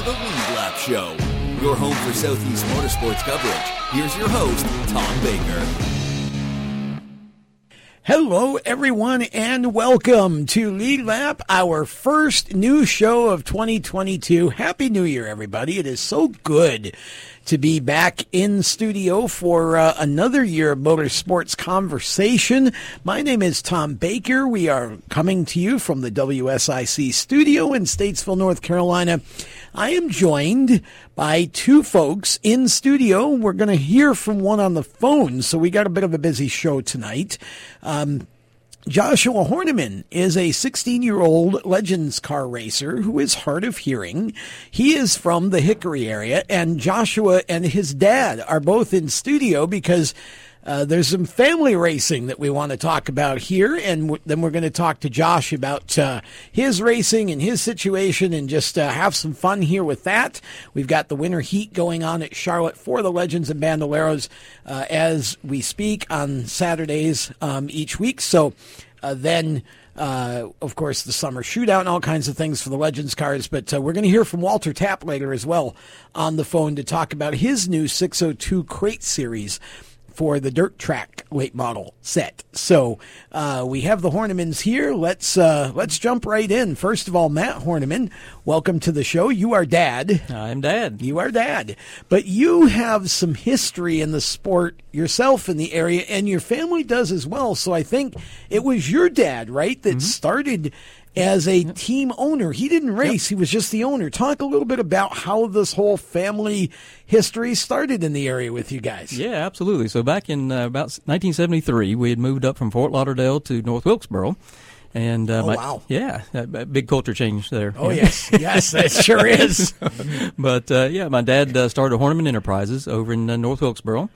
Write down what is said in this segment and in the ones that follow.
to the Lead Lap Show, your home for Southeast motorsports coverage. Here's your host, Tom Baker. Hello, everyone, and welcome to Lead Lap, our first new show of 2022. Happy New Year, everybody. It is so good to be back in studio for another year of motorsports conversation. My name is Tom Baker. We are coming to you from the WSIC studio in Statesville, North Carolina. I am joined by two folks in studio. We're going to hear from one on the phone, so we got a bit of a busy show tonight. Joshua Horniman is a 16-year-old Legends car racer who is hard of hearing. He is from the Hickory area, and Joshua and his dad are both in studio because there's some family racing that we want to talk about here, and then we're going to talk to Josh about his racing and his situation and just have some fun here with that. We've got the winter heat going on at Charlotte for the Legends and Bandoleros as we speak on Saturdays each week. So of course, the summer shootout and all kinds of things for the Legends cars. But we're going to hear from Walter Tapp later as well on the phone to talk about his new 602 Crate Series for the dirt track late model set. So we have the Hornimans here. Let's jump right in. First of all, Matt Horniman, welcome to the show. You are dad. I'm dad. You are dad. But you have some history in the sport yourself in the area, and your family does as well. So I think it was your dad, right, that started as a team owner. He didn't race. He was just the owner. Talk a little bit about how this whole family history started in the area with you guys. Yeah, absolutely. So back in about 1973, we had moved up from Fort Lauderdale to North Wilkesboro. And wow. Yeah, big culture change there. Oh, yes, that sure is. But, yeah, my dad started Horniman Enterprises over in North Wilkesboro.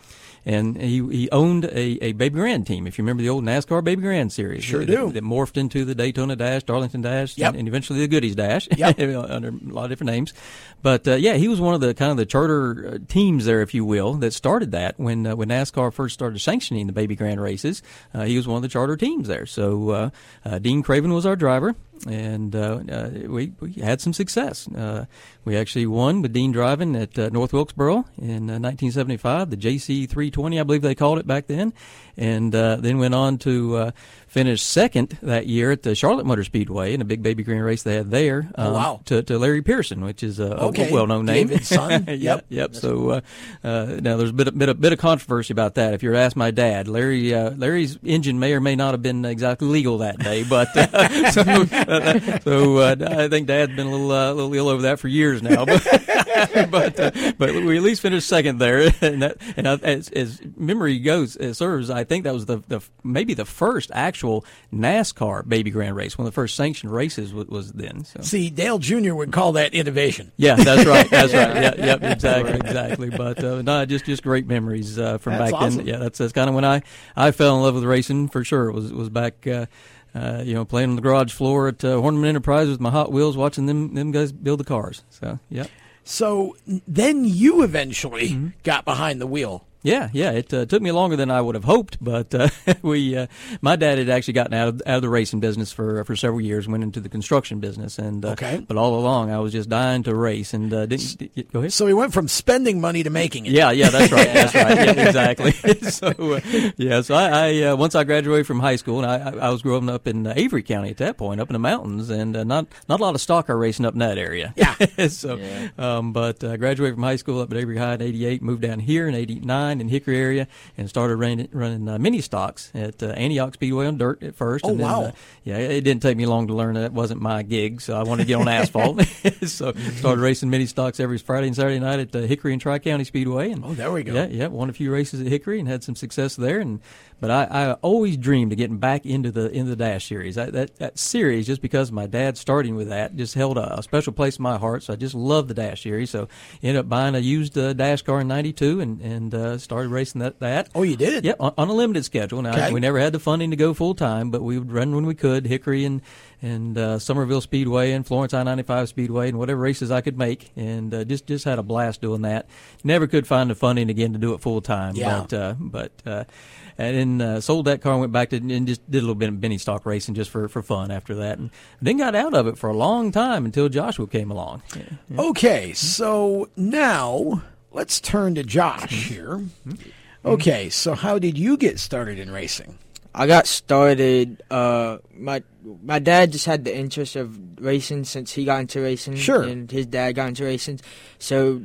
And he owned a Baby Grand team, if you remember the old NASCAR Baby Grand series. Sure do. That morphed into the Daytona Dash, Darlington Dash, and eventually the Goodies Dash, under a lot of different names. But, yeah, he was one of the kind of the charter teams there, if you will, that started that when NASCAR first started sanctioning the Baby Grand races. He was one of the charter teams there. So Dean Craven was our driver. And we had some success. We actually won with Dean driving at North Wilkesboro in 1975, the JC 320, I believe they called it back then, and then went on to finish second that year at the Charlotte Motor Speedway in a big Baby Green race they had there. To Larry Pearson, which is a well-known name. David's son. Yep. So now there's a bit of controversy about that. If you were to ask my dad, Larry's engine may or may not have been exactly legal that day, but so I think Dad's been a little ill over that for years now. But we at least finished second there, and as memory goes, it serves. I think that was maybe the first actual NASCAR Baby Grand race, one of the first sanctioned races was then. So. See, Dale Junior would call that innovation. Yeah, that's right. That's right. Yeah, yep, exactly. But no, just great memories from that's back awesome. Then. Yeah, that's kind of when I fell in love with racing for sure. It was back. Playing on the garage floor at Horniman Enterprises with my Hot Wheels, watching them guys build the cars. So, yeah. So then you eventually got behind the wheel. Yeah. It took me longer than I would have hoped, but my dad had actually gotten out of the racing business for several years, went into the construction business, and but all along I was just dying to race and didn't go ahead. So he went from spending money to making it. Yeah, that's right, yeah, exactly. So so I once I graduated from high school, and I was growing up in Avery County at that point, up in the mountains, and not a lot of stock car racing up in that area. Yeah. But graduated from high school up at Avery High in '88, moved down here in '89. In Hickory area, and started running mini stocks at Antioch Speedway on dirt at first. And it didn't take me long to learn that wasn't my gig, so I wanted to get on asphalt. So started racing mini stocks every Friday and Saturday night at Hickory and Tri-County Speedway. And, there we go. Yeah, won a few races at Hickory and had some success there. But I always dreamed of getting back into the Dash series. That series, just because my dad starting with that, just held a special place in my heart. So I just loved the Dash series. So ended up buying a used Dash car in '92 and started racing that. Oh, you did? Yeah, on a limited schedule. Now, okay. We never had the funding to go full-time, but we would run when we could, Hickory and Somerville Speedway and Florence I-95 Speedway and whatever races I could make, and just had a blast doing that. Never could find the funding again to do it full-time. Yeah. But sold that car and went back to and just did a little bit of Benny Stock racing just for fun after that, and then got out of it for a long time until Joshua came along. Yeah, yeah. Okay, so now let's turn to Josh here. Okay, so how did you get started in racing? I got started, my dad just had the interest of racing since he got into racing. Sure. And his dad got into racing. So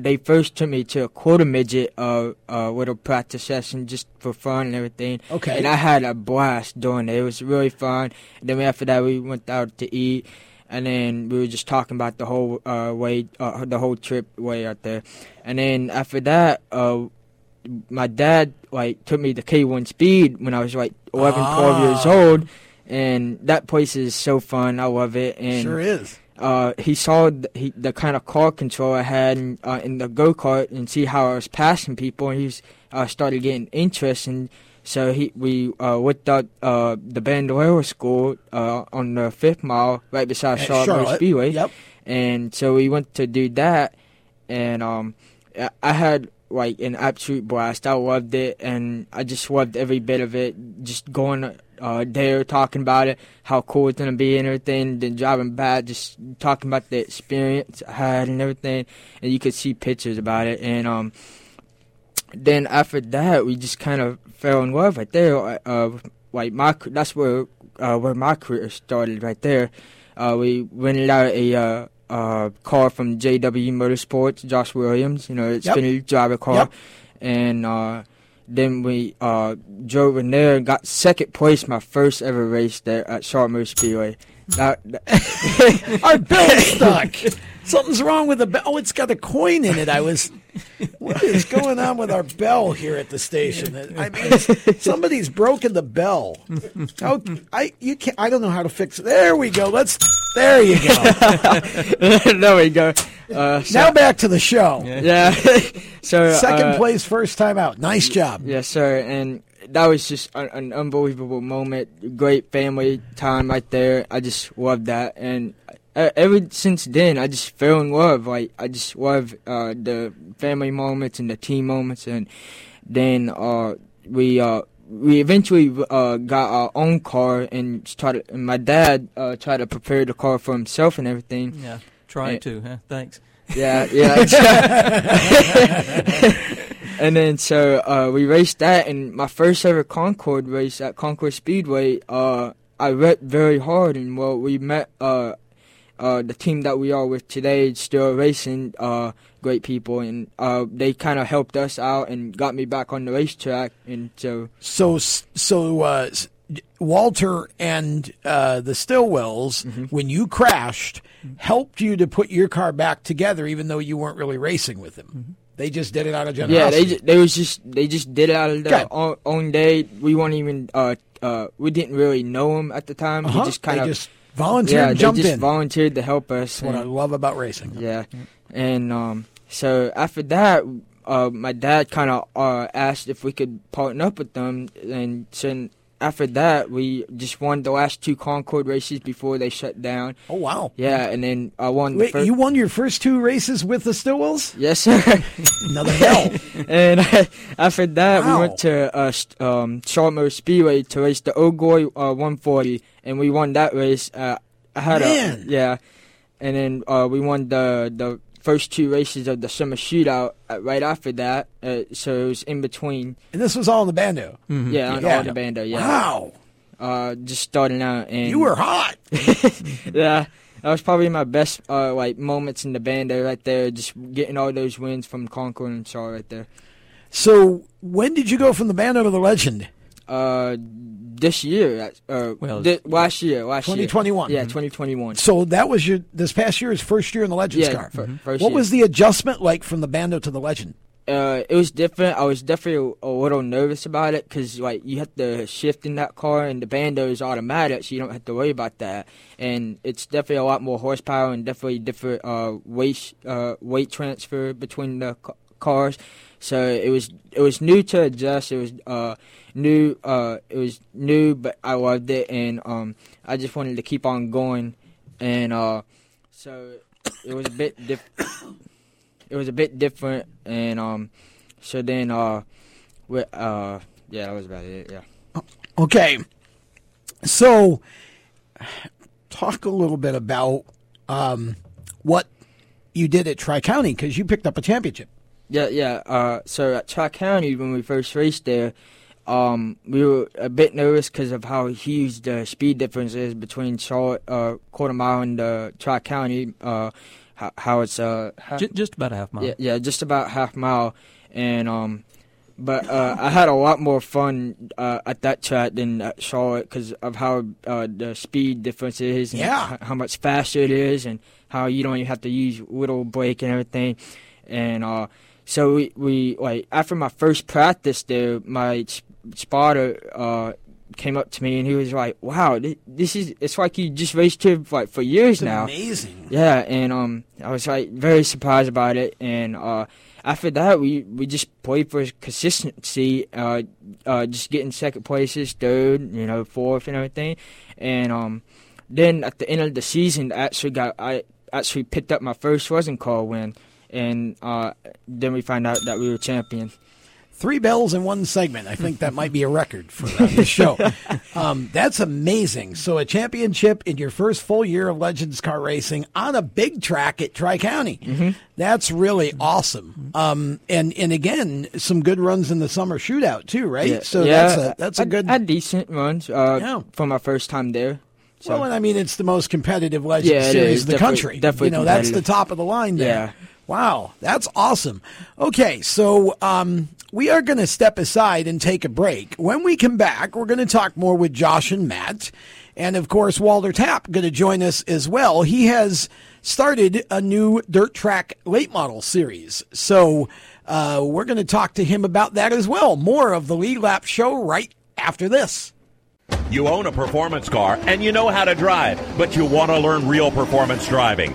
they first took me to a quarter midget with a practice session just for fun and everything. Okay. And I had a blast doing it. It was really fun. And then after that, we went out to eat. And then we were just talking about the whole trip out there. And then after that, my dad took me to K1 Speed when I was 11, 12 years old, and that place is so fun. I love it. And, sure is. He saw the kind of car control I had in the go kart and see how I was passing people, and he started getting interest. And so we looked up the Bandolero School on the 5th mile right beside Charlotte Motor Speedway. Yep. And so we went to do that, and I had an absolute blast. I loved it, and I just loved every bit of it. Just going there, talking about it, how cool it's going to be and everything, then driving back, just talking about the experience I had and everything, and you could see pictures about it. And then after that, we just kind of fell in love right there. That's where my career started right there. We rented out a car from JW Motorsports, Josh Williams, it's yep. Finley driver car. Yep. And then we drove in there and got second place my first ever race there at Charlotte Motor Speedway. Our belt's stuck. Something's wrong with the bell. Oh, it's got a coin in it. What is going on with our bell here at the station? I mean, somebody's broken the bell. I don't know how to fix it. There we go. There you go. There we go. Now back to the show. Yeah. So second place, first time out. Nice job. Yes, sir. And that was just an unbelievable moment. Great family time right there. I just loved that. And ever since then, I just fell in love. I just love the family moments and the team moments. And then we eventually got our own car and started. And my dad tried to prepare the car for himself and everything. Yeah, huh? Thanks. Yeah. And then so we raced that, and my first ever Concord race at Concord Speedway, I repped very hard, and we met the team that we are with today, Stereo Racing, great people, and they kind of helped us out and got me back on the racetrack, and so Walter and the Stillwells, mm-hmm. when you crashed, helped you to put your car back together, even though you weren't really racing with them. Mm-hmm. They just did it out of generosity. Yeah, they just did it out of their own day. We weren't even we didn't really know them at the time. Uh-huh. We just kind of just volunteered. Yeah, jumped in. They just volunteered to help us. That's what I love about racing. Yeah, and so after that, my dad kind of asked if we could partner up with them, and so after that, we just won the last two Concord races before they shut down. Oh, wow. Yeah, and then I won the first. You won your first two races with the Stillwells? Yes, sir. Another hell. And after that, we went to Charlotte Motor Speedway to race the Ogoi 140, and we won that race. And then we won the first two races of the summer shootout right after that, so it was in between. And this was all in the Bando. Mm-hmm. Yeah, on the Bando, yeah. Wow. Just starting out. And you were hot. Yeah, that was probably my best moments in the Bando right there, just getting all those wins from Concord and Shaw right there. So when did you go from the Bando to the Legend? This year, last year. 2021. Yeah, mm-hmm. 2021. So that was this past year's first year in the Legends car. Mm-hmm. What was the adjustment like from the Bando to the Legend? It was different. I was definitely a little nervous about it because, you have to shift in that car, and the Bando is automatic, so you don't have to worry about that. And it's definitely a lot more horsepower and definitely different weight transfer between the cars. So it was new to adjust. It was new, but I loved it, and I just wanted to keep on going, and so it was a bit different, and so then yeah, that was about it. Yeah. Okay. So, talk a little bit about what you did at Tri-County, because you picked up a championship. Yeah. So at Tri-County, when we first raced there, we were a bit nervous because of how huge the speed difference is between Charlotte quarter mile and Tri-County. How it's just about a half mile. Yeah, just about half mile, and But I had a lot more fun at that track than at Charlotte because of how the speed difference is, and how much faster it is, and how you don't even have to use little brake and everything. And so we like after my first practice there, my spotter came up to me and he was like, "Wow, this is it's like you just raced here like for years That's now." Amazing. Yeah, and I was like very surprised about it, and after that, we just played for consistency, just getting second places, third, fourth, and everything. And then at the end of the season, I actually picked up my first Rosin Call win, and then we found out that we were champion. 3 bells in one segment. I think that might be a record for the show. That's amazing. So a championship in your first full year of Legends Car Racing on a big track at Tri-County. Mm-hmm. That's really awesome. And again, some good runs in the summer shootout too, right? Yeah. So that's a good... I had decent runs for my first time there. So. Well, and I mean, it's the most competitive Legends series in the country. Definitely that's the top of the line there. Yeah. Wow, that's awesome. Okay, so we are going to step aside and take a break. When we come back, we're going to talk more with Josh and Matt. And, of course, Walter Tapp going to join us as well. He has started a new dirt track late model series. So we're going to talk to him about that as well. More of the Lead Lap Show right after this. You own a performance car and you know how to drive, but you want to learn real performance driving.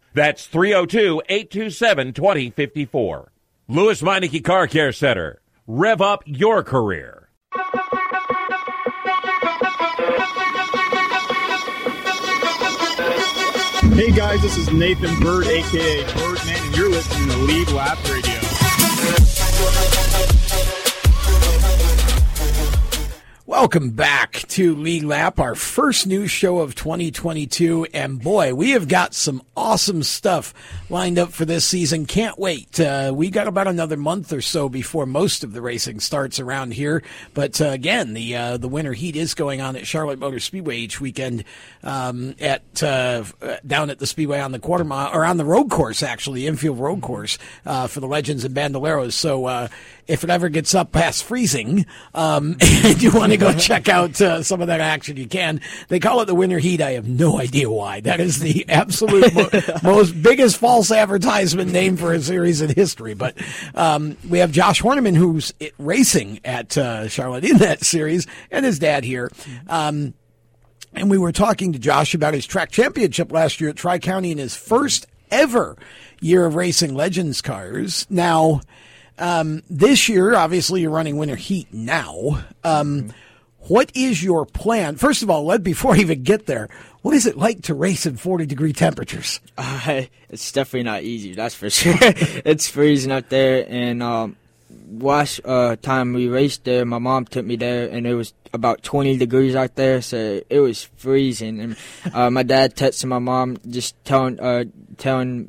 That's 302-827-2054. Lewis Meineke Car Care Center. Rev up your career. Hey guys, this is Nathan Bird, a.k.a. Birdman, and you're listening to Lead Lap Radio. Welcome back to Lead Lap, our first new show of 2022. And boy, we have got some awesome stuff lined up for this season. Can't wait. We got about another month or so before most of the racing starts around here. But again, the winter heat is going on at Charlotte Motor Speedway each weekend down at the Speedway on the quarter mile, or on the road course, actually, infield road course for the Legends and Bandoleros. So if it ever gets up past freezing, and you want to go check out some of that action, you can. They call it the winter heat. I have no idea why. That is the absolute most biggest false advertisement name for a series in history. But we have Josh Horniman, who's racing at Charlotte in that series, and his dad here. And we were talking to Josh about his track championship last year at Tri-County in his first ever year of racing Legends cars. Now, this year, obviously, you're running winter heat now. What is your plan? First of all, before I even get there, what is it like to race in 40-degree temperatures? It's definitely not easy, that's for sure. It's freezing up there. And last time we raced there, my mom took me there, and it was about 20 degrees out there, so it was freezing. And my dad texted my mom, just telling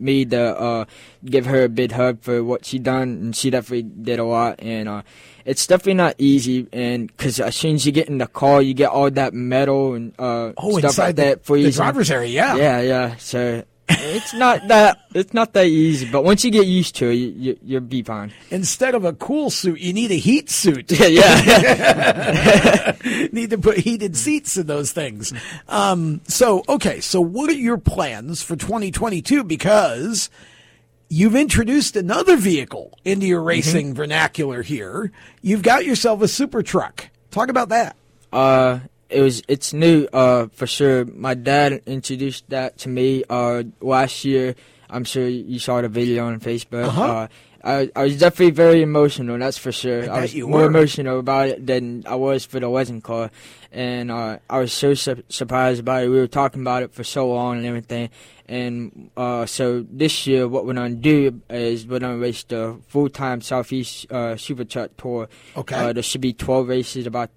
me to give her a big hug for what she done, and she definitely did a lot. And it's definitely not easy, and because as soon as you get in the car, you get all that metal and stuff like that for you. The driver's area, yeah. So it's not that easy, but once you get used to it, you'll be fine. Instead of a cool suit, you need a heat suit. Yeah. Need to put heated seats in those things. So what are your plans for 2022? Because you've introduced another vehicle into your racing vernacular here. You've got yourself a super truck. Talk about that. It's new for sure. My dad introduced that to me last year. I'm sure you saw the video on Facebook. Uh-huh. I was definitely very emotional, that's for sure. I was more emotional about it than I was for the Legend car. And I was so surprised by it. We were talking about it for so long and everything. And so this year what we're going to do is we're going to race the full-time Southeast Super Truck Tour. Okay. There should be 12 races about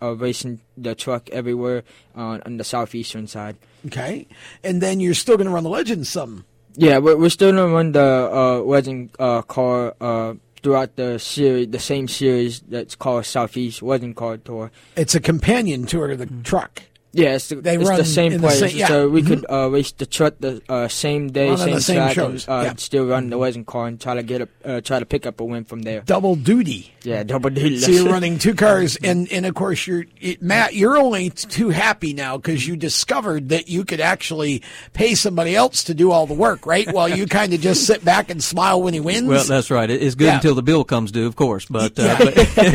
racing the truck everywhere on the southeastern side. Okay. And then you're still going to run the Legends some. Yeah, we're still going to run the Legend car throughout the same series that's called Southeast Legend Car Tour. It's a companion tour to the truck. Yeah, it's the same place. So we could race the truck the same day, same track, and still run the Legend car and try to pick up a win from there. Double duty. Yeah, double duty. So you're running two cars, and of course, Matt, you're only too happy now because you discovered that you could actually pay somebody else to do all the work, right? While you kind of just sit back and smile when he wins. Well, that's right. It's good until the bill comes due, of course. But but no,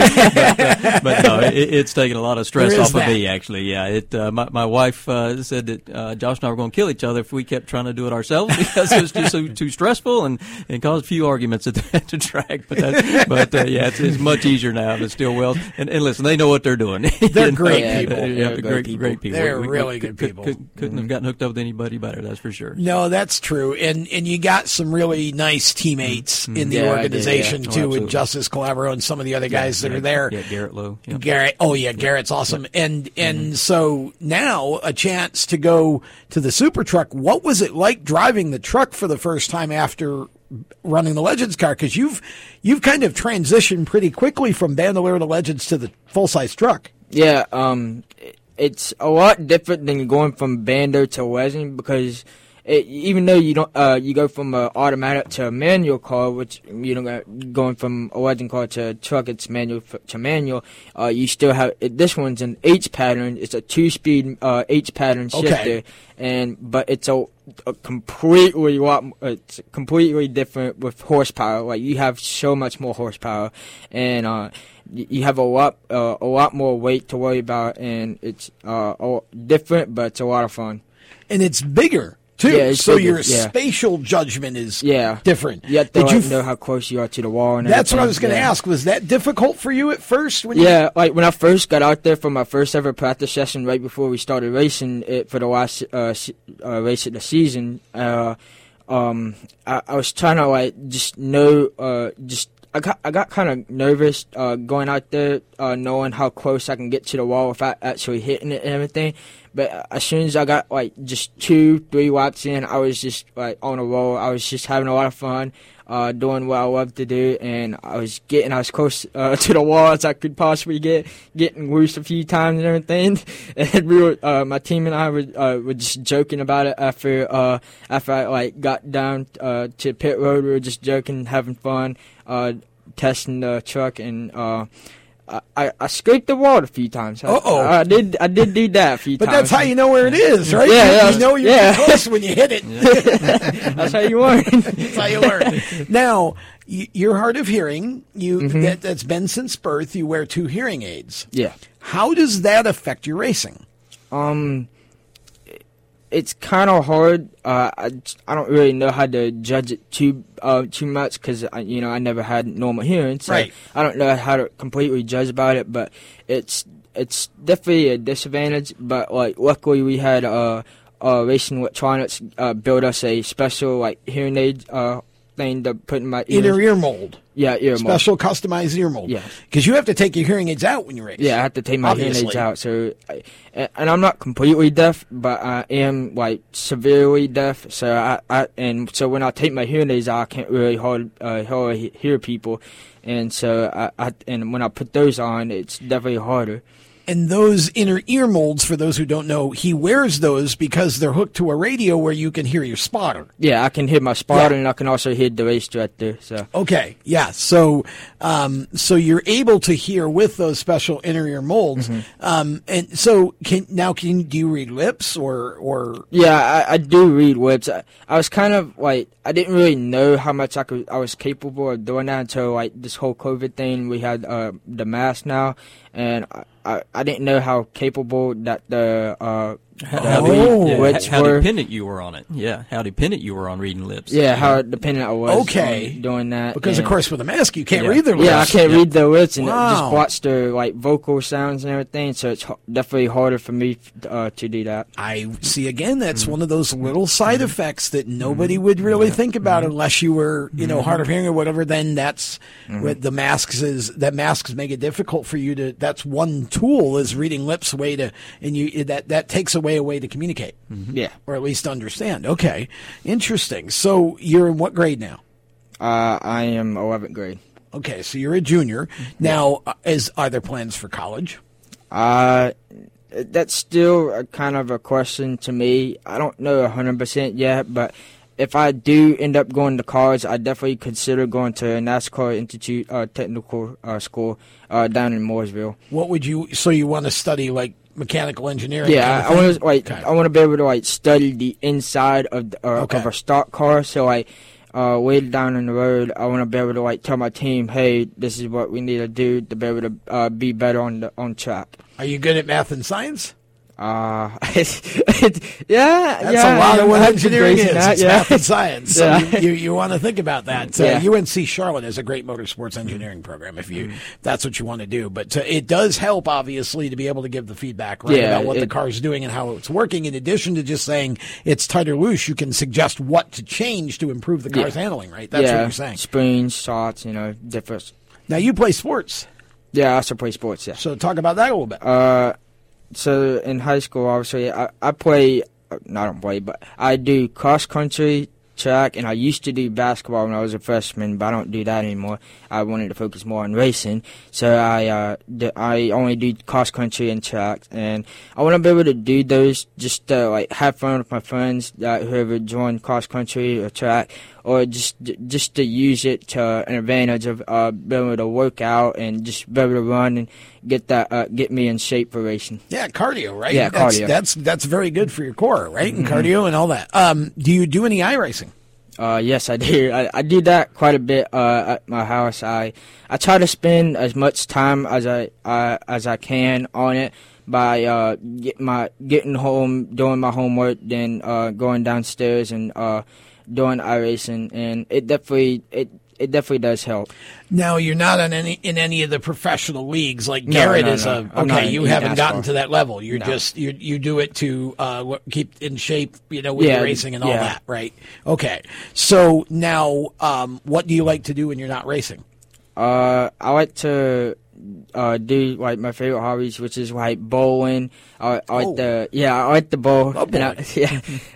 it's taken a lot of stress off of me, actually. Yeah, my wife said that Josh and I were going to kill each other if we kept trying to do it ourselves because it was just too stressful and caused a few arguments at the track. But it's much easier now than Stillwells. And listen, they know what they're doing. They're great people. They're great people. They're really good people. Couldn't have gotten hooked up with anybody better, that's for sure. No, that's true. And you got some really nice teammates in the organization, too, with Justice Calabro and some of the other guys that are there. Yeah, Garrett Lowe. Yeah. Garrett's awesome. Yeah. And so now a chance to go to the super truck. What was it like driving the truck for the first time after running the Legends car, because you've kind of transitioned pretty quickly from Bandolier to Legends to the full-size truck. Yeah, it's a lot different than going from Bando to Legend, because even though you don't, you go from an automatic to a manual car, which you don't going from a Legend car to a truck, it's manual to manual. You still have this one's an H pattern. It's a 2-speed H pattern shifter, okay. But it's a completely lot. It's completely different with horsepower. Like you have so much more horsepower, and you have a lot more weight to worry about, and it's different, but it's a lot of fun. And it's bigger. Yeah, so bigger. Your spatial judgment is different. You have to know how close you are to the wall. And that's what I was going to ask. Was that difficult for you at first? When I first got out there for my first ever practice session right before we started racing it for the last race of the season, I was trying to I got kind of nervous going out there, knowing how close I can get to the wall without actually hitting it and everything. But as soon as I got, just 2-3 laps in, I was just, on a roll. I was just having a lot of fun, doing what I love to do, and I was close to the wall as I could possibly get, getting loose a few times and everything. And we were, my team and I were just joking about it after I, got down to pit road. We were just joking, having fun, testing the truck, and I scraped the wall a few times. I did do that a few times. But that's how you know where it is, right? Yeah, you know you're close when you hit it. Yeah. That's how you learn. That's how you learn. Now, you're hard of hearing. That's been since birth. You wear 2 hearing aids. Yeah. How does that affect your racing? It's kind of hard. I don't really know how to judge it too much because I never had normal hearing, so right. I don't know how to completely judge about it. But it's definitely a disadvantage. But luckily we had Racing Electronics build us a special hearing aid thing to put in my ears. Inner ear mold. Yeah, ear mold. Special customized ear mold. Yeah, because you have to take your hearing aids out when you race. Yeah, I have to take my hearing aids out. So, and I'm not completely deaf, but I am severely deaf. So so when I take my hearing aids out, I can't really hear people, and so and when I put those on, it's definitely harder. And those inner ear molds, for those who don't know, he wears those because they're hooked to a radio where you can hear your spotter. Yeah, I can hear my spotter, and I can also hear the race director. So okay, yeah. So, so you're able to hear with those special inner ear molds. Mm-hmm. And so do you read lips or? Yeah, I do read lips. I was kind of I didn't really know how much I was capable of doing that until this whole COVID thing. We had the mask now, and I didn't know how capable that the how dependent you were on it. Yeah, how dependent you were on reading lips. Yeah, how dependent I was on doing that. Because, of course, with a mask, you can't read their lips. Yeah, I can't read their lips, and it just blocks their vocal sounds and everything, so it's definitely harder for me to do that. I see, again, that's one of those little side effects that nobody would really think about unless you were, hard of hearing or whatever. Then that's what the masks is. That masks make it difficult for you to – that's one tool is reading lips way to – and you that takes away a way to communicate, or at least understand. Okay, interesting. So you're in what grade now? I am 11th grade. Okay, so you're a junior now. Are there plans for college? That's still a kind of a question to me. I don't know 100% yet, but if I do end up going to college, I definitely consider going to NASCAR Institute Technical School down in Mooresville. What would you? So you want to study mechanical engineering? Yeah, kind of I want to be able to study the inside of of a stock car. So way down in the road, I want to be able to tell my team, hey, this is what we need to do to be able to be better on track. Are you good at math and science? That's a lot of what engineering is. It's math and science. So you want to think about that. UNC Charlotte has a great motorsports engineering program if that's what you want to do. But it does help, obviously, to be able to give the feedback about what the car's doing and how it's working. In addition to just saying it's tight or loose, you can suggest what to change to improve the car's handling, right? That's what you're saying. Springs, shots, different. Now, you play sports. Yeah, I also play sports, yeah. So talk about that a little bit. So in high school, obviously, I do cross country, track, and I used to do basketball when I was a freshman, but I don't do that anymore. I wanted to focus more on racing, so I only do cross country and track, and I want to be able to do those just to like have fun with my friends, whoever joined cross country or track, or just to use it to an advantage of be able to work out and just be able to run and get that get me in shape for racing. Yeah, cardio, right? Yeah, cardio. That's very good for your core, right? And cardio and all that. Do you do any iRacing? Yes, I do. I do that quite a bit at my house. I try to spend as much time as I can on it by getting home, doing my homework, then going downstairs and doing iRacing, and it definitely does help. Now, you're not in any of the professional leagues like Garrett is. You haven't gotten to that level. You're just you do it to keep in shape, with the racing and all that, right? Okay. So now, what do you like to do when you're not racing? I like to do like my favorite hobbies, which is like bowling. I like to bowl. Oh,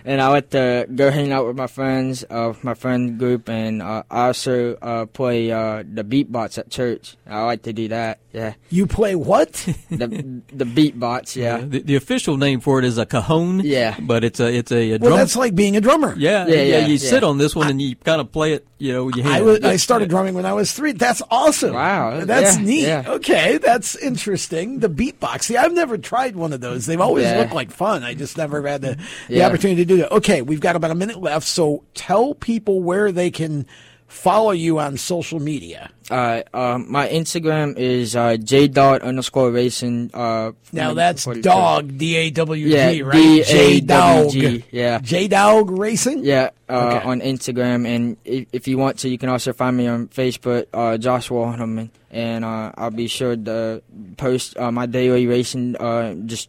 and I like to go hang out with my friends, my friend group, and I also play the beatbox at church. I like to do that. Yeah. You play what? The beatbox. Yeah. The official name for it is a cajon. Yeah. But it's a drum. Well, that's like being a drummer. Yeah. You sit on this one and you kind of play it. You hand I started drumming when I was 3. That's awesome. Wow. That's neat. Yeah. Okay, that's interesting. The beatbox. See, I've never tried one of those. They've always looked like fun. I just never had the opportunity to do that. Okay, we've got about a minute left, so tell people where they can follow you on social media. My Instagram is jdog_racing. Now that's dog, DAWG, right? DAWG. Yeah. JDog Racing? Yeah, okay. On Instagram. And if you want to, you can also find me on Facebook, Joshua Horniman. And I'll be sure to post my daily racing, just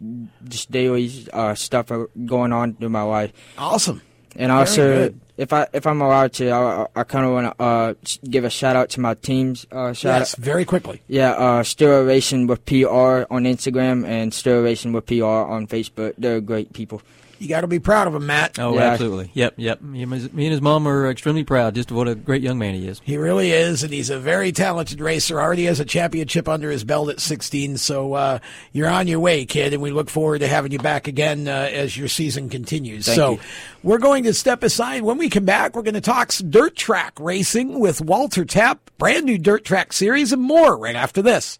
daily stuff going on through my life. Awesome. And also, if I'm allowed to, I kind of want to give a shout-out to my teams. Shout out. Very quickly. Yeah, Stereo Racing with PR on Instagram and Stereo Racing with PR on Facebook. They're great people. You got to be proud of him, Matt. Oh, yeah. Absolutely. Yep. Me and his mom are extremely proud just of what a great young man he is. He really is, and he's a very talented racer. Already has a championship under his belt at 16, so you're on your way, kid, and we look forward to having you back again as your season continues. Thank you. We're going to step aside. When we come back, we're going to talk some dirt track racing with Walter Tapp, brand new dirt track series, and more right after this.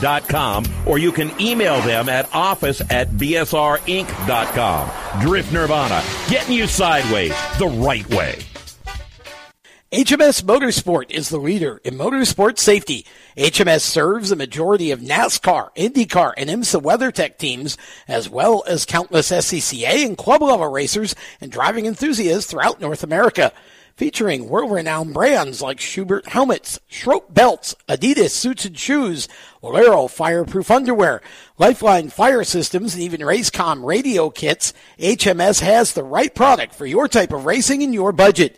or you can email them at office@bsrinc.com. Drift Nirvana, getting you sideways the right way. HMS Motorsport is the leader in motorsport safety. HMS serves the majority of NASCAR, IndyCar, and IMSA WeatherTech teams, as well as countless SCCA and club-level racers and driving enthusiasts throughout North America. Featuring world-renowned brands like Schubert helmets, Schroep belts, Adidas suits and shoes, Valero fireproof underwear, Lifeline fire systems, and even Racecom radio kits, HMS has the right product for your type of racing and your budget.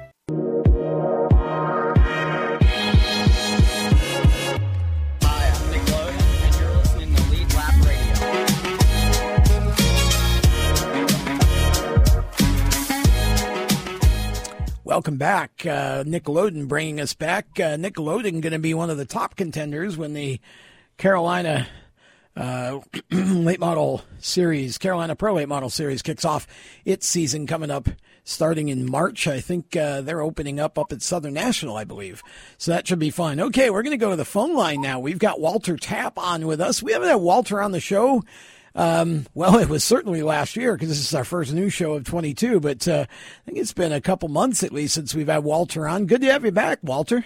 Welcome back. Nick Loden bringing us back. Nick Loden going to be one of the top contenders when the Carolina late model series, Carolina Pro Late Model Series, kicks off its season coming up starting in March. I think they're opening up at Southern National, I believe. So that should be fun. Okay, we're going to go to the phone line now. We've got Walter Tapp on with us. We haven't had Walter on the show. Well, it was certainly last year because this is our first new show of 22, but I think it's been a couple months at least since we've had Walter on. Good to have you back, Walter.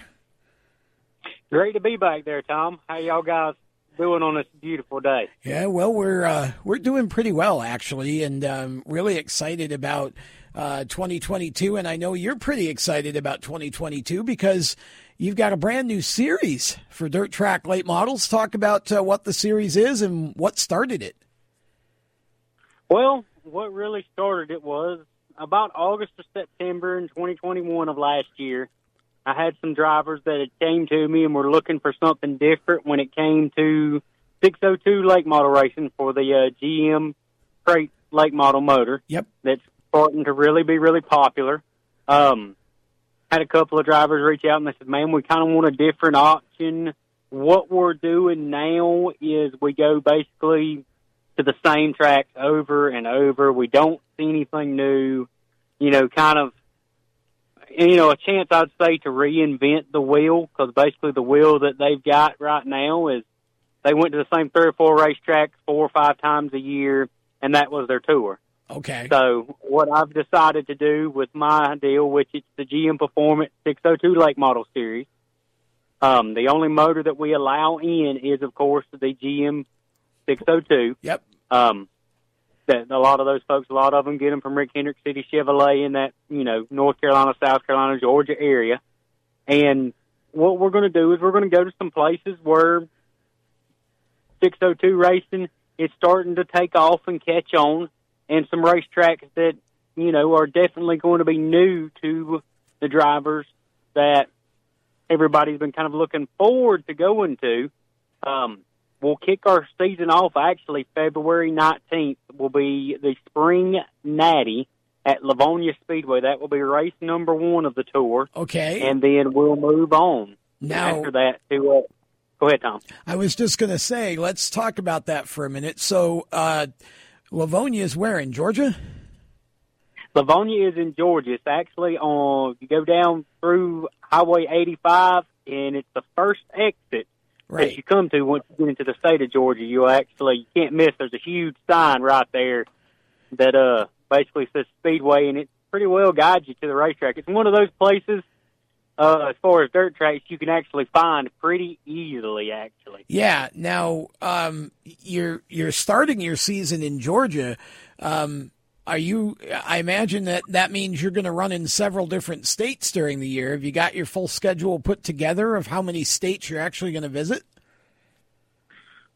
Great to be back there, Tom. How y'all guys doing on this beautiful day? Yeah, well, we're doing pretty well, actually, and I'm really excited about 2022, and I know you're pretty excited about 2022 because you've got a brand new series for Dirt Track Late Models. Talk about what the series is and what started it. Well, what really started it was about August or September in 2021 of last year. I had some drivers that had came to me and were looking for something different when it came to 602 late model racing for the GM crate late model motor. Yep, that's starting to really be really popular. Had a couple of drivers reach out and they said, "Man, we kind of want a different option. What we're doing now is we go basically to the same tracks over and over. We don't see anything new, kind of, a chance, I'd say, to reinvent the wheel," because basically the wheel that they've got right now is they went to the same 3 or 4 racetracks 4 or 5 times a year, and that was their tour. Okay. So what I've decided to do with my deal, which it's the GM Performance 602 Lake Model Series, the only motor that we allow in is, of course, the GM 602. Yep. That a lot of those folks, a lot of them get them from Rick Hendrick City Chevrolet in that, North Carolina, South Carolina, Georgia area. And what we're going to do is we're going to go to some places where 602 racing is starting to take off and catch on, and some racetracks that, are definitely going to be new to the drivers that everybody's been kind of looking forward to going to. We'll kick our season off, actually, February 19th will be the Spring Natty at Livonia Speedway. That will be race number 1 of the tour. Okay. And then we'll move on now, after that to go ahead, Tom. I was just going to say, let's talk about that for a minute. So Livonia is where, in Georgia? Livonia is in Georgia. It's actually on, you go down through Highway 85, and it's the first exit. Right. That you come to once you get into the state of Georgia. You can't miss. There's a huge sign right there that basically says Speedway, and it pretty well guides you to the racetrack. It's one of those places, as far as dirt tracks, you can actually find pretty easily, actually. Yeah. Now, you're starting your season in Georgia. I imagine that means you're going to run in several different states during the year. Have you got your full schedule put together of how many states you're actually going to visit?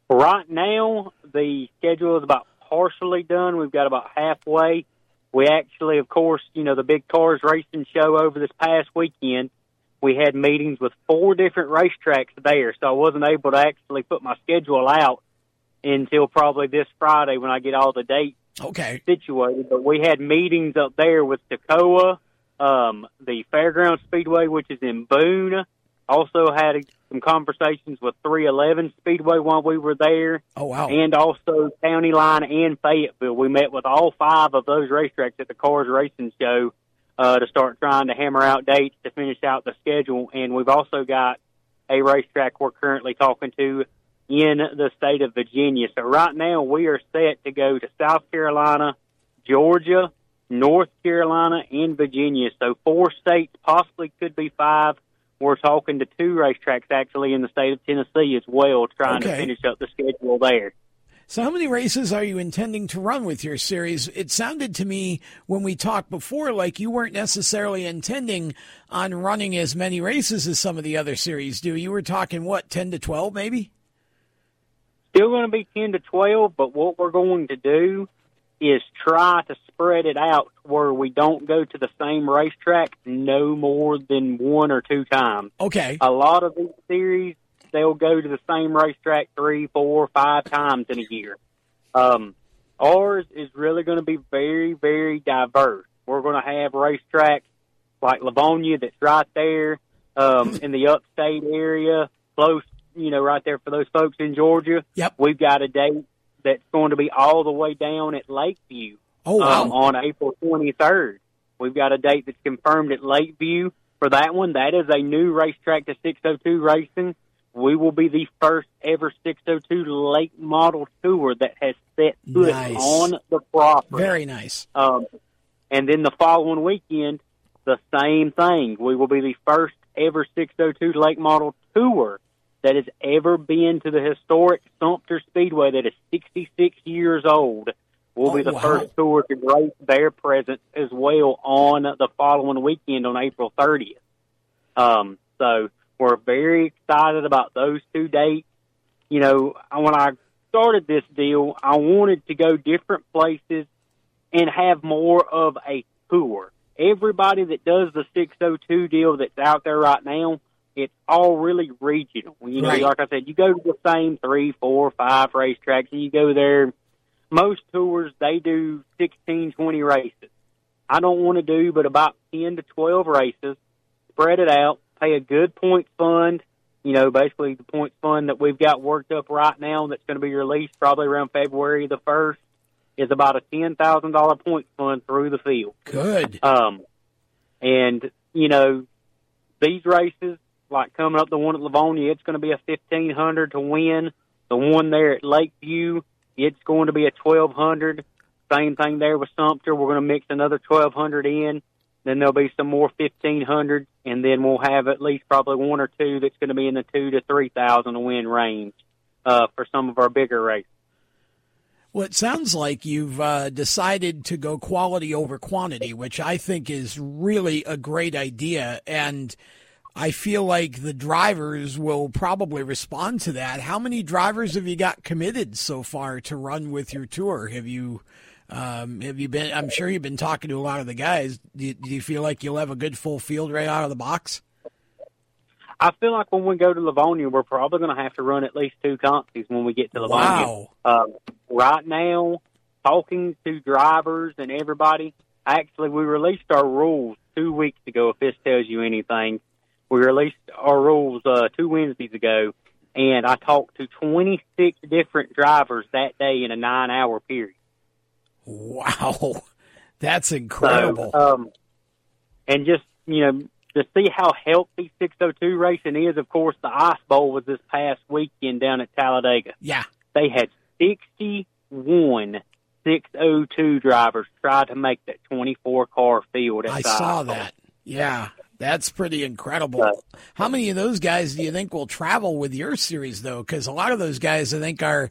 Right now, the schedule is about partially done. We've got about halfway. We actually, of course, the big Cars Racing Show over this past weekend, we had meetings with 4 different racetracks there, so I wasn't able to actually put my schedule out until probably this Friday when I get all the dates. Okay. Situated, but we had meetings up there with Toccoa, the Fairground Speedway, which is in Boone, Also had some conversations with 311 Speedway while we were there. Oh, wow. And also County Line and Fayetteville. We met with all five of those racetracks at the Cars Racing Show to start trying to hammer out dates to finish out the schedule. And we've also got a racetrack we're currently talking to in the state of Virginia. So right now we are set to go to South Carolina, Georgia, North Carolina, and Virginia. So 4 states, possibly could be 5. We're talking to 2 racetracks, actually, in the state of Tennessee as well, trying to finish up the schedule there. So how many races are you intending to run with your series? It sounded to me when we talked before like you weren't necessarily intending on running as many races as some of the other series do. You were talking, what, 10 to 12 maybe? Still going to be 10 to 12, but what we're going to do is try to spread it out where we don't go to the same racetrack no more than 1 or 2 times. Okay. A lot of these series, they'll go to the same racetrack 3, 4, 5 times in a year. Ours is really going to be very, very diverse. We're going to have racetracks like Livonia that's right there in the upstate area, close, you know, right there for those folks in Georgia. Yep. We've got a date that's going to be all the way down at Lakeview on April 23rd. We've got a date that's confirmed at Lakeview for that one. That is a new racetrack to 602 Racing. We will be the first ever 602 late model tour that has set foot on the property. Very nice. And then the following weekend, the same thing. We will be the first ever 602 late model tour that has ever been to the historic Sumter Speedway that is 66 years old. We'll be the first tour to grace their presence as well on the following weekend on April 30th. So we're very excited about those 2 dates. You know, when I started this deal, I wanted to go different places and have more of a tour. Everybody that does the 602 deal that's out there right now, it's all really regional. You know, like I said, you go to the same 3, 4, 5 racetracks, and you go there. Most tours, they do 16, 20 races. I don't want to do but about 10 to 12 races, spread it out, pay a good point fund, you know, basically the point fund that we've got worked up right now that's going to be released probably around February the 1st is about a $10,000 point fund through the field. Good. And, you know, these races, like coming up, the one at Livonia, it's going to be a $1,500 to win. The one there at Lakeview, it's going to be a $1,200. Same thing there with Sumter. We're going to mix another $1,200 in. Then there'll be some more $1,500, and then we'll have at least probably 1 or 2 that's going to be in the $2,000 to $3,000 to win range for some of our bigger races. Well, it sounds like you've decided to go quality over quantity, which I think is really a great idea, and I feel like the drivers will probably respond to that. How many drivers have you got committed so far to run with your tour? Have you been? I'm sure you've been talking to a lot of the guys. Do you feel like you'll have a good full field right out of the box? I feel like when we go to Livonia, we're probably going to have to run at least 2 contests when we get to Livonia. Wow! Right now, talking to drivers and everybody. Actually, we released our rules 2 weeks ago. If this tells you anything. We released our rules 2 Wednesdays ago, and I talked to 26 different drivers that day in a 9-hour period. Wow. That's incredible. So, and just, you know, to see how healthy 602 racing is, of course, the Ice Bowl was this past weekend down at Talladega. Yeah. They had 61 602 drivers try to make that 24-car field. I saw that. Yeah. That's pretty incredible. How many of those guys do you think will travel with your series, though? Because a lot of those guys, I think, are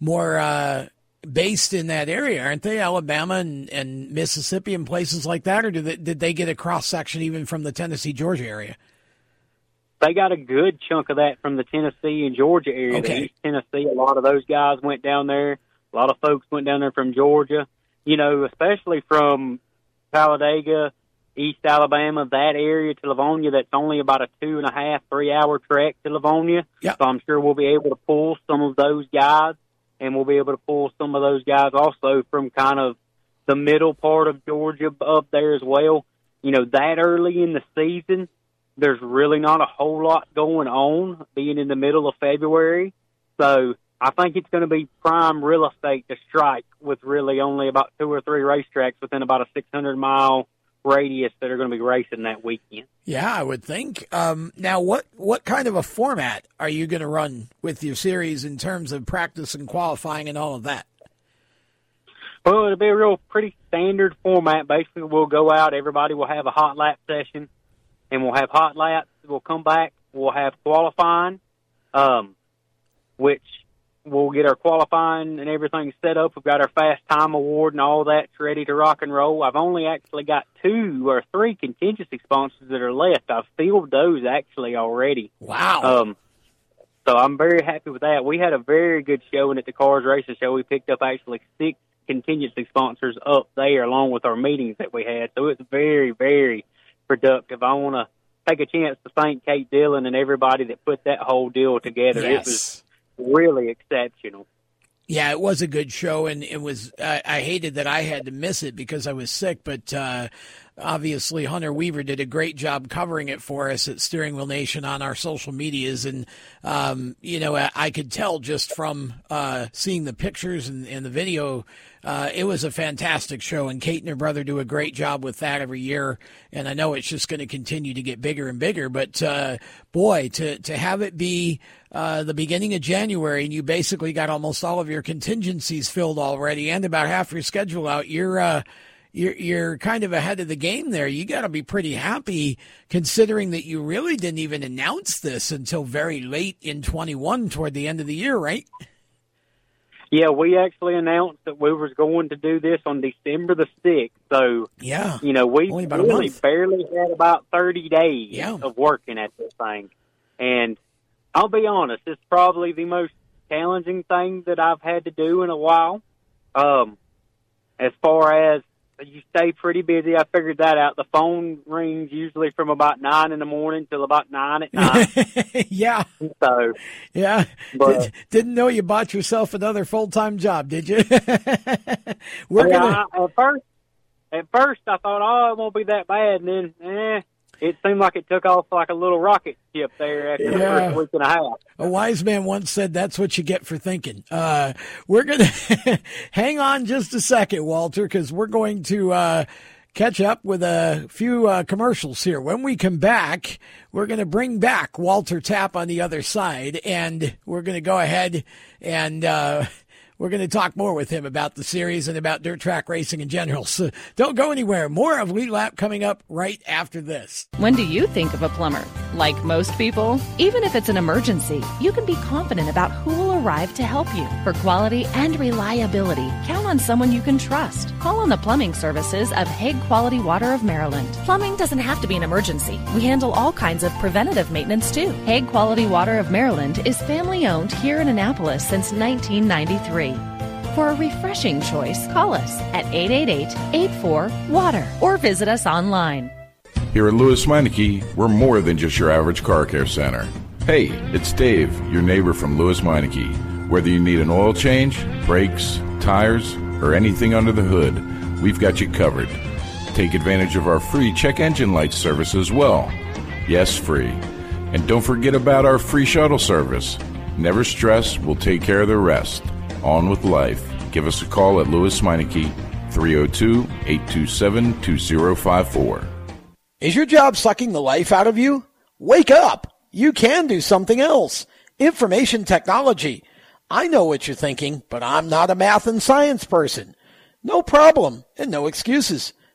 more based in that area, aren't they? Alabama and Mississippi and places like that? Or did they get a cross-section even from the Tennessee-Georgia area? They got a good chunk of that from the Tennessee and Georgia area. Okay. East Tennessee, a lot of those guys went down there. A lot of folks went down there from Georgia. You know, especially from Talladega, East Alabama, that area to Livonia, that's only about a 2.5, 3-hour trek to Livonia. Yep. So I'm sure we'll be able to pull some of those guys, and we'll be able to pull some of those guys also from kind of the middle part of Georgia up there as well. You know, that early in the season, there's really not a whole lot going on being in the middle of February. So I think it's going to be prime real estate to strike with really only about two or three racetracks within about a 600-mile radius that are going to be racing that weekend. Yeah, I would think. Now, what kind of a format are you going to run with your series in terms of practice and qualifying and all of that? Well, it'll be a real pretty standard format. Basically, we'll go out, everybody will have a hot lap session, and we'll have hot laps. We'll come back, we'll have qualifying, which we'll get our qualifying and everything set up. We've got our fast time award and all that's ready to rock and roll. I've only actually got 2 or 3 contingency sponsors that are left. I've filled those actually already. Wow. So I'm very happy with that. We had a very good showing at the Cars Racing Show. We picked up actually 6 contingency sponsors up there along with our meetings that we had. So it's very, very productive. I want to take a chance to thank Kate Dillon and everybody that put that whole deal together. Yes. It was really exceptional. Yeah, it was a good show, and it was. I hated that I had to miss it because I was sick, but obviously Hunter Weaver did a great job covering it for us at Steering Wheel Nation on our social medias, and I could tell just from seeing the pictures and the video, it was a fantastic show, and Kate and her brother do a great job with that every year, and I know it's just going to continue to get bigger and bigger, but boy, to have it be the beginning of January, and you basically got almost all of your contingencies filled already, and about half your schedule out. You're kind of ahead of the game there. You got to be pretty happy considering that you really didn't even announce this until very late in 21, toward the end of the year, right? Yeah, we actually announced that we was going to do this on December the 6th. So yeah, we really barely had about 30 days of working at this thing, and I'll be honest, it's probably the most challenging thing that I've had to do in a while. As far as you stay pretty busy, I figured that out. The phone rings usually from about 9 in the morning till about 9 at night. Yeah. So. Yeah. But, didn't know you bought yourself another full-time job, did you? At first, I thought, it won't be that bad, and then, it seemed like it took off like a little rocket ship there after the first week and a half. A wise man once said, that's what you get for thinking. We're going to hang on just a second, Walter, because we're going to catch up with a few commercials here. When we come back, we're going to bring back Walter Tapp on the other side, and we're going to go ahead and we're going to talk more with him about the series and about dirt track racing in general. So don't go anywhere. More of Lead Lap coming up right after this. When do you think of a plumber? Like most people, even if it's an emergency, you can be confident about who will arrive to help you. For quality and reliability, count on someone you can trust. Call on the plumbing services of Hague Quality Water of Maryland. Plumbing doesn't have to be an emergency. We handle all kinds of preventative maintenance, too. Hague Quality Water of Maryland is family-owned here in Annapolis since 1993. For a refreshing choice, call us at 888-84-WATER or visit us online. Here at Lewis Meineke, we're more than just your average car care center. Hey, it's Dave, your neighbor from Lewis Meineke. Whether you need an oil change, brakes, tires, or anything under the hood, we've got you covered. Take advantage of our free check engine light service as well. Yes, free. And don't forget about our free shuttle service. Never stress, we'll take care of the rest. On with life. Give us a call at Lewis Meineke, 302-827-2054. Is your job sucking the life out of you? Wake up! You can do something else. Information technology. I know what you're thinking, but I'm not a math and science person. No problem, and no excuses,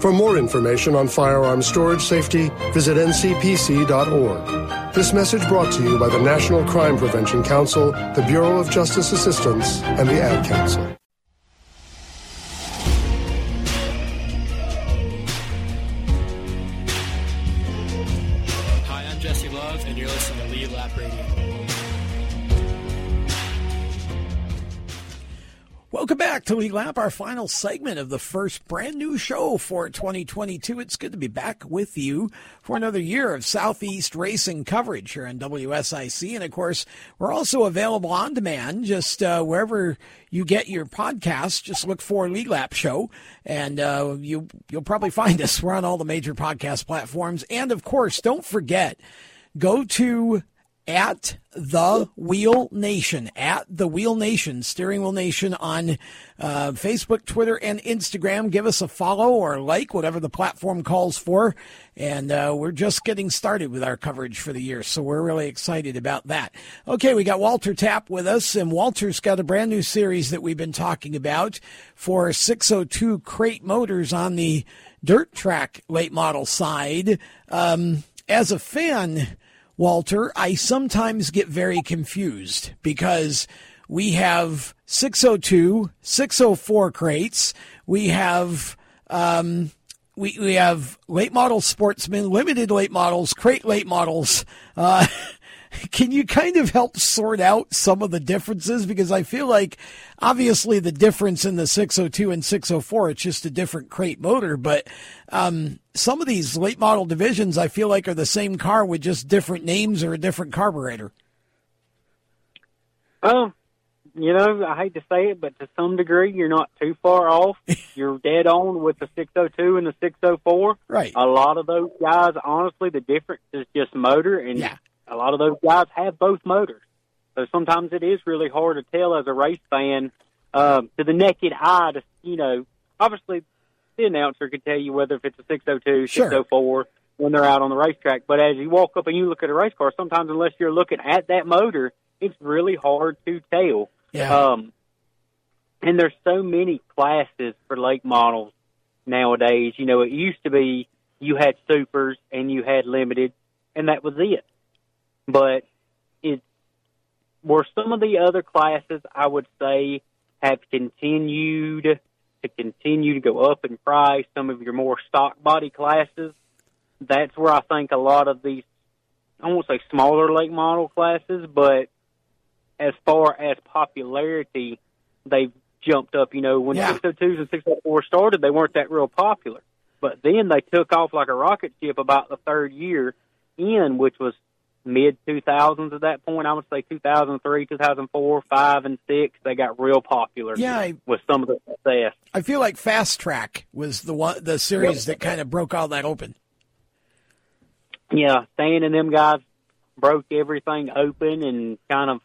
For more information on firearm storage safety, visit ncpc.org. This message brought to you by the National Crime Prevention Council, the Bureau of Justice Assistance, and the Ad Council. Hi, I'm Jesse Love, and you're listening to Lead Lap Radio. Welcome back to Lead Lap, our final segment of the first brand new show for 2022. It's good to be back with you for another year of Southeast racing coverage here on WSIC. And, of course, we're also available on demand, just wherever you get your podcasts. Just look for Lead Lap Show, and you'll probably find us. We're on all the major podcast platforms. And, of course, don't forget, go to At the Wheel Nation, At the Wheel Nation, Steering Wheel Nation on Facebook, Twitter, and Instagram. Give us a follow or like, whatever the platform calls for. And we're just getting started with our coverage for the year, so we're really excited about that. Okay, we got Walter Tapp with us, and Walter's got a brand new series that we've been talking about for 602 crate motors on the dirt track late model side. As a fan, Walter, I sometimes get very confused because we have 602, 604 crates. We have we have late model sportsmen, limited late models, crate late models. Can you kind of help sort out some of the differences? Because I feel like obviously the difference in the 602 and 604, it's just a different crate motor. But some of these late model divisions, I feel like, are the same car with just different names or a different carburetor. You know, I hate to say it, but to some degree, you're not too far off. You're dead on with the 602 and the 604. Right. A lot of those guys, honestly, the difference is just motor. And yeah. A lot of those guys have both motors. So sometimes it is really hard to tell as a race fan to the naked eye. To, you know, obviously the announcer could tell you whether if it's a 602, sure, 604 when they're out on the racetrack. But as you walk up and you look at a race car, sometimes unless you're looking at that motor, it's really hard to tell. Yeah. And there's so many classes for late models nowadays. You know, it used to be you had supers and you had limited, and that was it. But it were some of the other classes, I would say, have continued to go up in price. Some of your more stock body classes, that's where I think a lot of these, I won't say smaller late model classes, but as far as popularity, they've jumped up. You know, when 602s and 604s started, they weren't that real popular. But then they took off like a rocket ship about the third year in, which was mid-2000s at that point. I would say 2003, 2004, 5, and 6, they got real popular with some of the success. I feel like Fast Track was the series that kind of broke all that open. Yeah, Stan and them guys broke everything open and kind of,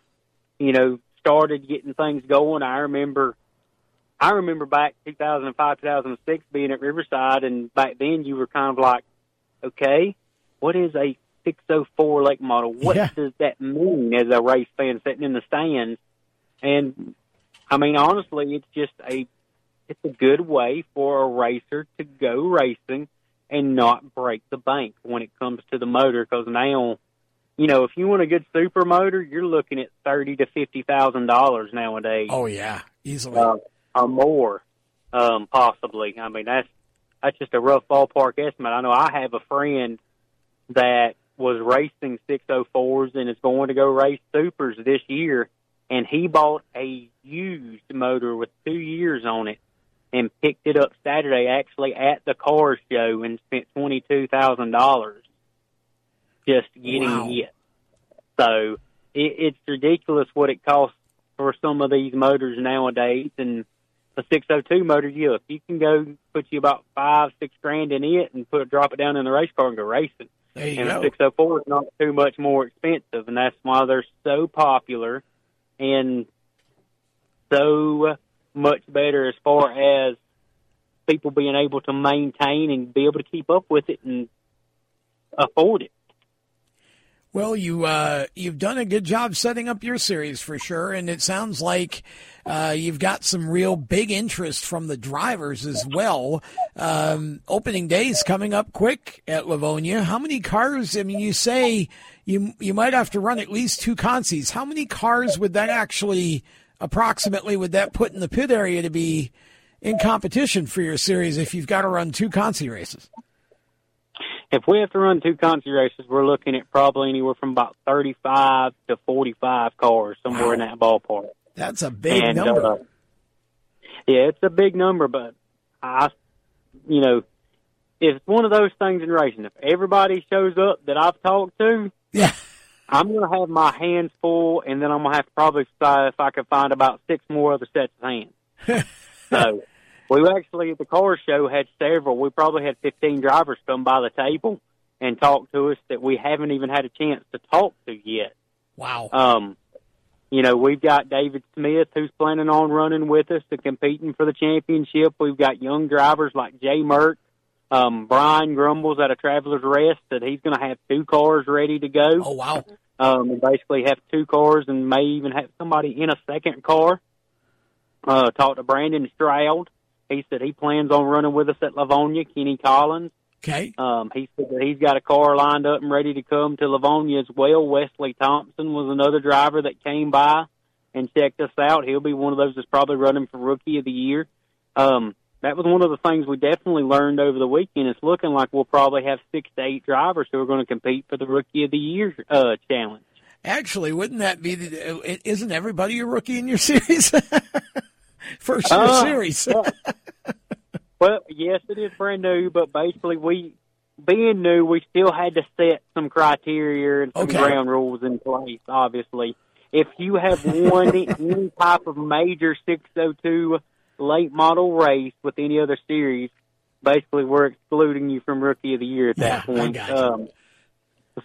you know, started getting things going. I remember back 2005, 2006 being at Riverside, and back then you were kind of like, okay, what is a 604 late model? What does that mean as a race fan sitting in the stands? And I mean, honestly, it's just a good way for a racer to go racing and not break the bank when it comes to the motor. Because now, you know, if you want a good super motor, you're looking at $30,000 to $50,000 nowadays. Oh yeah, easily or more, possibly. I mean, that's that's just a rough ballpark estimate. I know I have a friend that was racing 604s and is going to go race supers this year, and he bought a used motor with 2 years on it and picked it up Saturday actually at the car show and spent $22,000 just getting it. So it's ridiculous what it costs for some of these motors nowadays. And a 602 motor, if you can go put you about $5-6 grand in it and drop it down in the race car and go racing. And a 604 is not too much more expensive, and that's why they're so popular and so much better as far as people being able to maintain and be able to keep up with it and afford it. Well, you've done a good job setting up your series for sure, and it sounds like you've got some real big interest from the drivers as well. Opening day's coming up quick at Livonia. How many cars? I mean, you say you might have to run at least two consies. How many cars would that actually, approximately, would that put in the pit area to be in competition for your series if you've got to run two consi races? If we have to run two country races, we're looking at probably anywhere from about 35 to 45 cars, somewhere in that ballpark. That's a big number. Yeah, it's a big number, but it's one of those things in racing. If everybody shows up that I've talked to, I'm going to have my hands full, and then I'm going to have to probably decide if I can find about six more other sets of hands. So. We actually, at the car show, had several. We probably had 15 drivers come by the table and talk to us that we haven't even had a chance to talk to yet. Wow. We've got David Smith, who's planning on running with us and competing for the championship. We've got young drivers like Jay Merck, Brian Grumbles at a Traveler's Rest, that he's going to have two cars ready to go. Oh, wow. And basically have two cars and may even have somebody in a second car. Talk to Brandon Stroud. He said he plans on running with us at Livonia, Kenny Collins. Okay. He said that he's got a car lined up and ready to come to Livonia as well. Wesley Thompson was another driver that came by and checked us out. He'll be one of those that's probably running for Rookie of the Year. That was one of the things we definitely learned over the weekend. It's looking like we'll probably have 6 to 8 drivers who are going to compete for the Rookie of the Year challenge. Actually, wouldn't that be isn't everybody a rookie in your series? First year series. Well, yes, it is brand new, but basically we still had to set some criteria and some ground rules in place, obviously. If you have won any type of major 602 late model race with any other series, basically we're excluding you from Rookie of the Year at that point.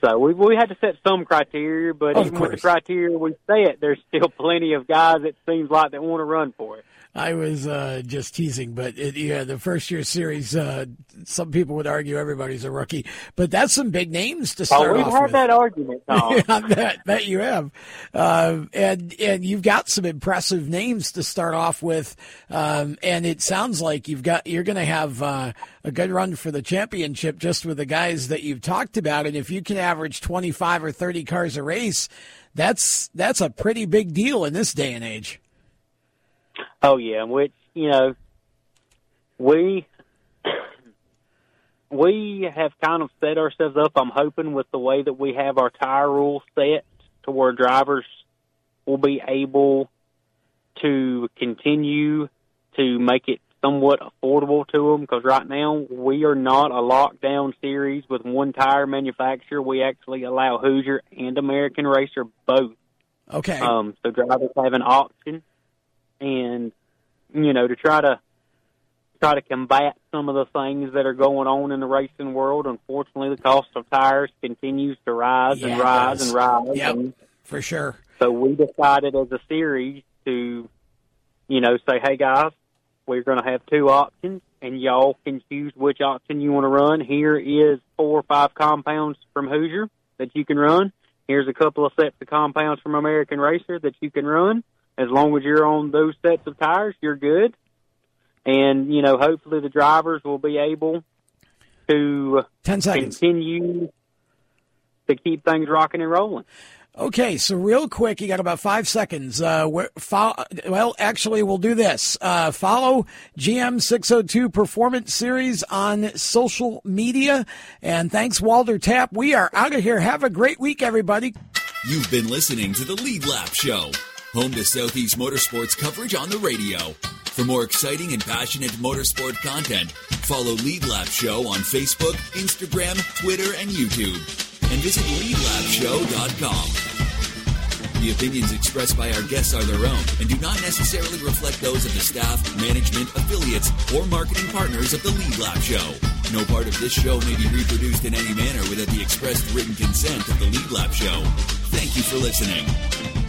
So we had to set some criteria, but even with the criteria we set, there's still plenty of guys, it seems like, that want to run for it. I was just teasing, but the first-year series, some people would argue everybody's a rookie. But that's some big names to start off with. We've had that argument, Tom. I bet you have. And you've got some impressive names to start off with. And it sounds like you're going to have a good run for the championship just with the guys that you've talked about. And if you can average 25 or 30 cars a race, that's a pretty big deal in this day and age. Oh, yeah, which, we have kind of set ourselves up, I'm hoping, with the way that we have our tire rules set to where drivers will be able to continue to make it somewhat affordable to them, because right now we are not a lockdown series with one tire manufacturer. We actually allow Hoosier and American Racer both. Okay. So drivers have an option. And, to try to combat some of the things that are going on in the racing world, unfortunately, the cost of tires continues to rise and rise and rise. Yep, and for sure. So we decided as a series to, say, hey, guys, we're going to have two options, and y'all can choose which option you want to run. Here is 4 or 5 compounds from Hoosier that you can run. Here's a couple of sets of compounds from American Racer that you can run. As long as you're on those sets of tires, you're good. And, hopefully the drivers will be able to continue to keep things rocking and rolling. Okay, so real quick, you got about 5 seconds. We'll do this. Follow GM 602 Performance Series on social media. And thanks, Walter Tapp. We are out of here. Have a great week, everybody. You've been listening to the Lead Lap Show, home to Southeast Motorsports coverage on the radio. For more exciting and passionate motorsport content, follow Lead Lap Show on Facebook, Instagram, Twitter, and YouTube. And visit leadlapshow.com. The opinions expressed by our guests are their own and do not necessarily reflect those of the staff, management, affiliates, or marketing partners of the Lead Lap Show. No part of this show may be reproduced in any manner without the expressed written consent of the Lead Lap Show. Thank you for listening.